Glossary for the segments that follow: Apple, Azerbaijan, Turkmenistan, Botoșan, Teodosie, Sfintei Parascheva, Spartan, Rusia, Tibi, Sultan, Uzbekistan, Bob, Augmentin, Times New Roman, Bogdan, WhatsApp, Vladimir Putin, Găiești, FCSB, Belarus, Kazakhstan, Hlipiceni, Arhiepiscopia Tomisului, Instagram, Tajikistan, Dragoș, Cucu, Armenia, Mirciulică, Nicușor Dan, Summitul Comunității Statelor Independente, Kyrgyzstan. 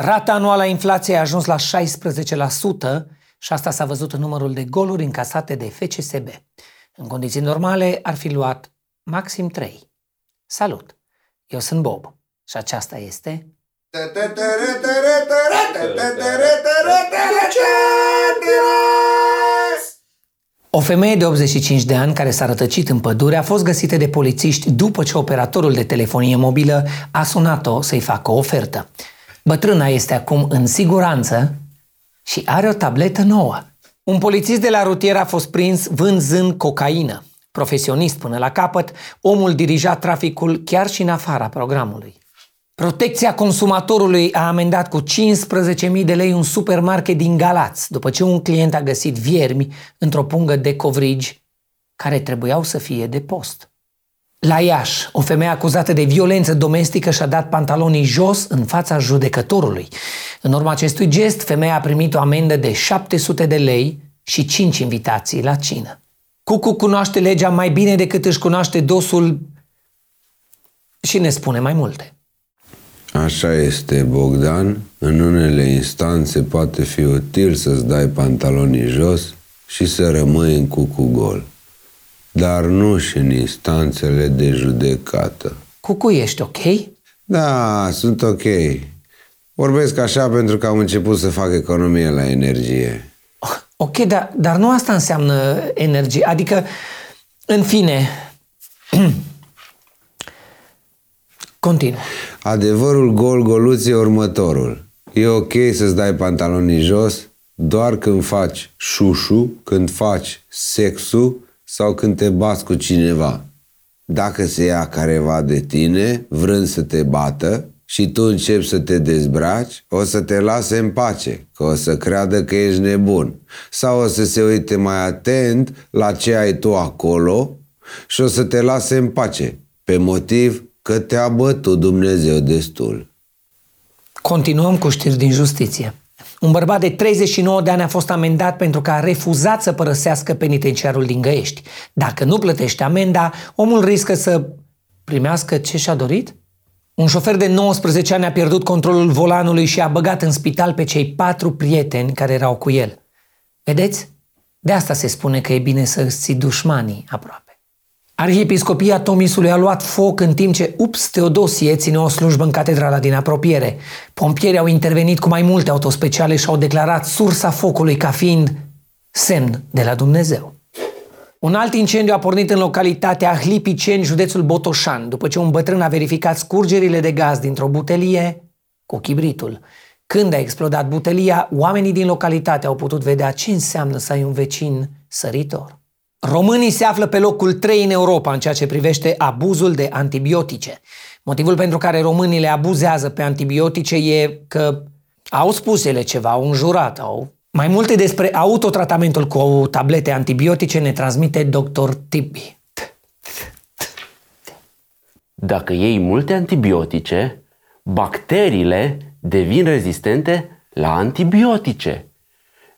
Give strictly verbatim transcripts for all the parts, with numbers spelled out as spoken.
Rata anuală a inflației a ajuns la șaisprezece la sută și asta s-a văzut în numărul de goluri încasate de F C S B. În condiții normale ar fi luat maxim trei. Salut! Eu sunt Bob și aceasta este... O femeie de optzeci și cinci de ani care s-a rătăcit în pădure a fost găsită de polițiști după ce operatorul de telefonie mobilă a sunat-o să-i facă o ofertă. Bătrâna este acum în siguranță și are o tabletă nouă. Un polițist de la rutier a fost prins vânzând cocaină. Profesionist până la capăt, omul dirija traficul chiar și în afara programului. Protecția consumatorului a amendat cu cincisprezece mii de lei un supermarket din Galați, după ce un client a găsit viermi într-o pungă de covrigi care trebuiau să fie de post. La Iași, o femeie acuzată de violență domestică și-a dat pantalonii jos în fața judecătorului. În urma acestui gest, femeia a primit o amendă de șapte sute de lei și cinci invitații la cină. Cucu cunoaște legea mai bine decât își cunoaște dosul și ne spune mai multe. Așa este, Bogdan. În unele instanțe poate fi util să-ți dai pantalonii jos și să rămâi în cucu gol. Dar nu și în instanțele de judecată. Cucu, ești ok? Da, sunt ok. Vorbesc așa pentru că am început să fac economie la energie. Ok, dar, dar nu asta înseamnă energie. Adică, în fine... Continu. Adevărul gol-goluț e următorul. E ok să-ți dai pantalonii jos doar când faci șușu, când faci sexul sau când te bați cu cineva. Dacă se ia careva de tine, vrând să te bată, și tu începi să te dezbraci, o să te lase în pace, că o să creadă că ești nebun. Sau o să se uite mai atent la ce ai tu acolo și o să te lase în pace, pe motiv că te-a bătut Dumnezeu destul. Continuăm cu știri din justiție. Un bărbat de treizeci și nouă de ani a fost amendat pentru că a refuzat să părăsească penitenciarul din Găiești. Dacă nu plătește amenda, omul riscă să primească ce și-a dorit? Un șofer de nouăsprezece ani a pierdut controlul volanului și a băgat în spital pe cei patru prieteni care erau cu el. Vedeți? De asta se spune că e bine să-ți ții dușmanii aproape. Arhiepiscopia Tomisului a luat foc în timp ce ups, Teodosie ține o slujbă în catedrala din apropiere. Pompierii au intervenit cu mai multe autospeciale și au declarat sursa focului ca fiind semn de la Dumnezeu. Un alt incendiu a pornit în localitatea Hlipiceni, județul Botoșan, după ce un bătrân a verificat scurgerile de gaz dintr-o butelie cu chibritul. Când a explodat butelia, oamenii din localitate au putut vedea ce înseamnă să ai un vecin săritor. Românii se află pe locul trei în Europa în ceea ce privește abuzul de antibiotice. Motivul pentru care românii le abuzează pe antibiotice e că au spus ele ceva, au înjurat, au... Mai multe despre autotratamentul cu tablete antibiotice ne transmite doctor Tibi. Dacă iei multe antibiotice, bacteriile devin rezistente la antibiotice.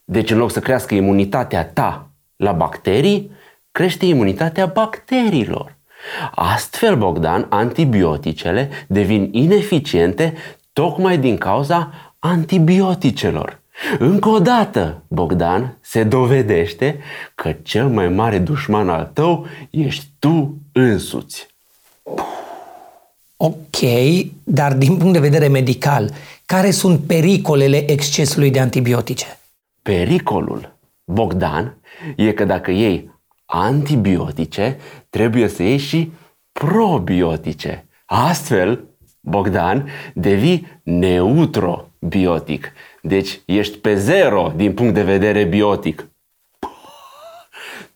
Deci în loc să crească imunitatea ta la bacterii, crește imunitatea bacteriilor. Astfel, Bogdan, antibioticele devin ineficiente tocmai din cauza antibioticelor. Încă o dată, Bogdan, se dovedește că cel mai mare dușman al tău ești tu însuți. Ok, dar din punct de vedere medical, care sunt pericolele excesului de antibiotice? Pericolul, Bogdan, e că dacă iei antibiotice, trebuie să iei și probiotice. Astfel, Bogdan, devii neutrobiotic. Deci ești pe zero din punct de vedere biotic.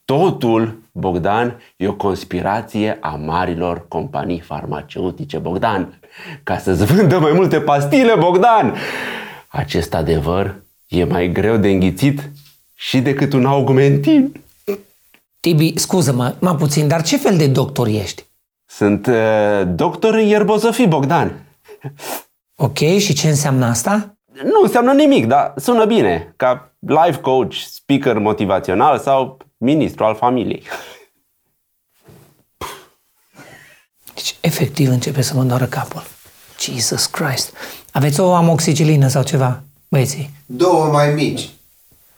Totul, Bogdan, e o conspirație a marilor companii farmaceutice, Bogdan, ca să-ți vândă mai multe pastile, Bogdan. Acest adevăr e mai greu de înghițit și decât un augmentin. Tibi, scuză-mă, mă puțin, dar ce fel de doctor ești? Sunt uh, doctor în ierbozofii, Bogdan. Ok, și ce înseamnă asta? Nu înseamnă nimic, dar sună bine, ca life coach, speaker motivațional sau ministru al familiei. Deci, efectiv, începe să mă doară capul. Jesus Christ! Aveți o amoxicilină sau ceva, băieții? Două mai mici.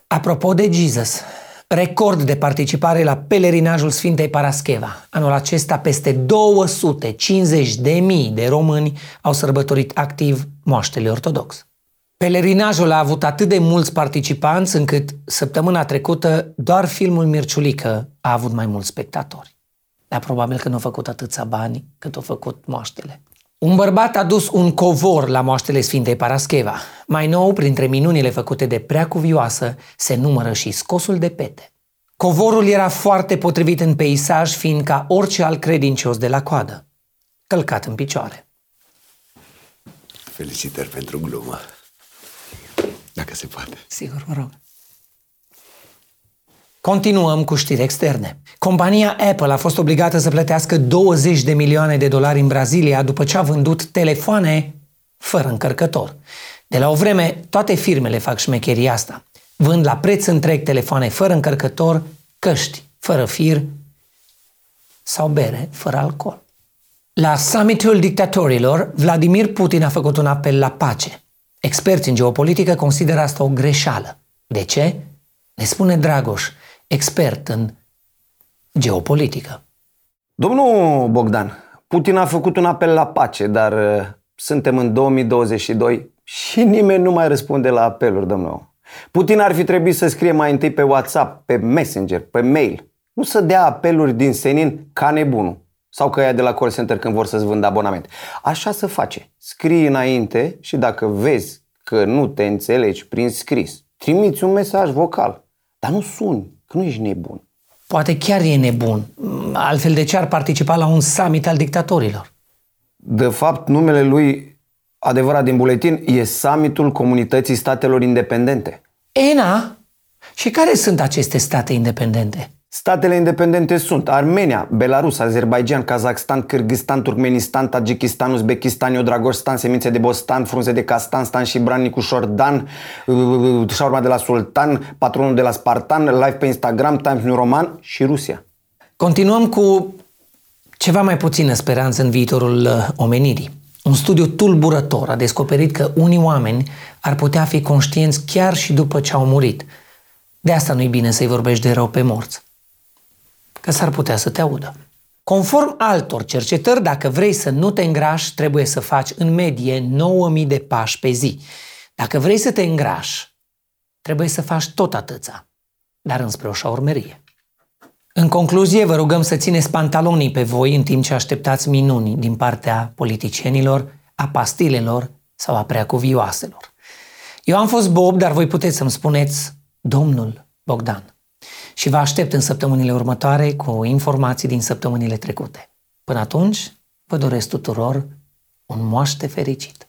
Apropo de Jesus, record de participare la pelerinajul Sfintei Parascheva. Anul acesta peste două sute cincizeci de mii de români au sărbătorit activ moaștele ortodox. Pelerinajul a avut atât de mulți participanți încât săptămâna trecută doar filmul Mirciulică a avut mai mulți spectatori. Dar probabil că nu a făcut atâția bani cât au făcut moaștele. Un bărbat a dus un covor la moaștele Sfintei Parascheva. Mai nou, printre minunile făcute de preacuvioasă, se numără și scosul de pete. Covorul era foarte potrivit în peisaj, fiind ca orice alt credincios de la coadă, călcat în picioare. Felicitări pentru glumă. Dacă se poate. Sigur, mă rog. Continuăm cu știri externe. Compania Apple a fost obligată să plătească douăzeci de milioane de dolari în Brazilia după ce a vândut telefoane fără încărcător. De la o vreme, toate firmele fac șmecheria asta. Vând la preț întreg telefoane fără încărcător, căști fără fir sau bere fără alcool. La Summitul Dictatorilor, Vladimir Putin a făcut un apel la pace. Experți în geopolitică consideră asta o greșeală. De ce? Ne spune Dragoș, expert în geopolitică. Domnul Bogdan, Putin a făcut un apel la pace, dar suntem în două mii douăzeci și doi și nimeni nu mai răspunde la apeluri, domnule. Putin ar fi trebuit să scrie mai întâi pe WhatsApp, pe Messenger, pe mail. Nu să dea apeluri din senin ca nebunul. Sau că ea de la call center când vor să-ți vândă abonament. Așa se face. Scrii înainte și dacă vezi că nu te înțelegi prin scris, trimiți un mesaj vocal. Dar nu suni, că nu ești nebun. Poate chiar e nebun. Altfel de ce ar participa la un summit al dictatorilor? De fapt, numele lui adevărat din buletin e Summitul Comunității Statelor Independente. Ena? Și care sunt aceste state independente? Statele independente sunt Armenia, Belarus, Azerbaijan, Kazakhstan, Kyrgyzstan, Turkmenistan, Tajikistan, Uzbekistan, Dragoș, Stan, semințe de bostan, frunze de castan, stan și bran, Nicușor Dan, șaurma de la Sultan, patronul de la Spartan, live pe Instagram, Times New Roman și Rusia. Continuăm cu ceva mai puțină speranță în viitorul omenirii. Un studiu tulburător a descoperit că unii oameni ar putea fi conștienți chiar și după ce au murit. De asta nu-i bine să-i vorbești de rău pe morți, că s-ar putea să te audă. Conform altor cercetări, dacă vrei să nu te îngrași, trebuie să faci în medie nouă mii de pași pe zi. Dacă vrei să te îngrași, trebuie să faci tot atâția, dar înspre o șaurmerie. În concluzie, vă rugăm să țineți pantalonii pe voi în timp ce așteptați minuni din partea politicienilor, a pastilelor sau a preacuvioaselor. Eu am fost Bob, dar voi puteți să-mi spuneți Domnul Bogdan. Și vă aștept în săptămânile următoare cu informații din săptămânile trecute. Până atunci, vă doresc tuturor un moaște fericit!